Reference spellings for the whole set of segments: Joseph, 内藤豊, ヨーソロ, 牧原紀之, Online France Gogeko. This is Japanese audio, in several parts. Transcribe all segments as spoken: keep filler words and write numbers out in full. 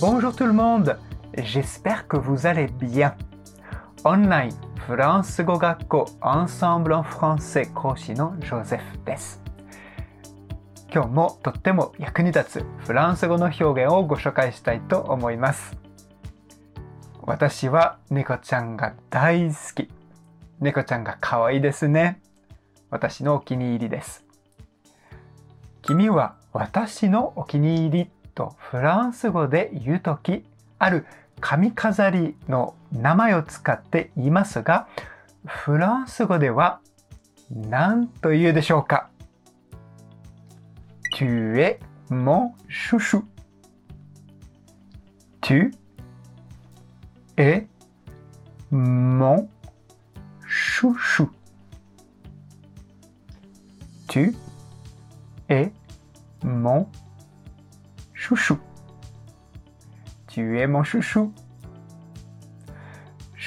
Bonjour tout le monde, j'espère que vous allez bien. Online France Gogeko Ensemble en français 講師のジョゼフです。今日もとっても役に立つフランス語の表現をご紹介したいと思います。私は猫ちゃんが大好き。猫ちゃんが可愛いですね。私のお気に入りです。君は私のお気に入りとフランス語で言うとき、ある髪飾りの名前を使って言いますが、フランス語では何と言うでしょうか？ Tu es mon chouchou. Tu es mon chouchou. Tu es mon chouchou.Tu es mon chouchou. シュ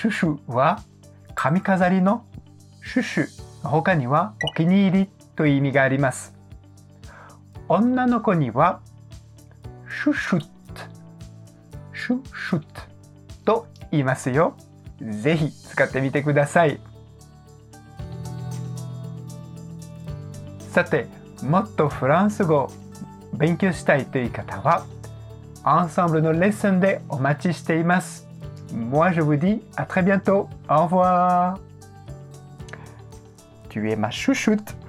シュは髪飾りのシュシュの他にはお気に入りという意味があります。女の子にはシュシュッ、シュシュッと言いますよ。ぜひ使ってみてください。さて、もっとフランス語を勉強したいという方はEnsemble nos leçons de omachi shiteimasu. Moi, je vous dis à très bientôt. Au revoir. Tu es ma chouchoute.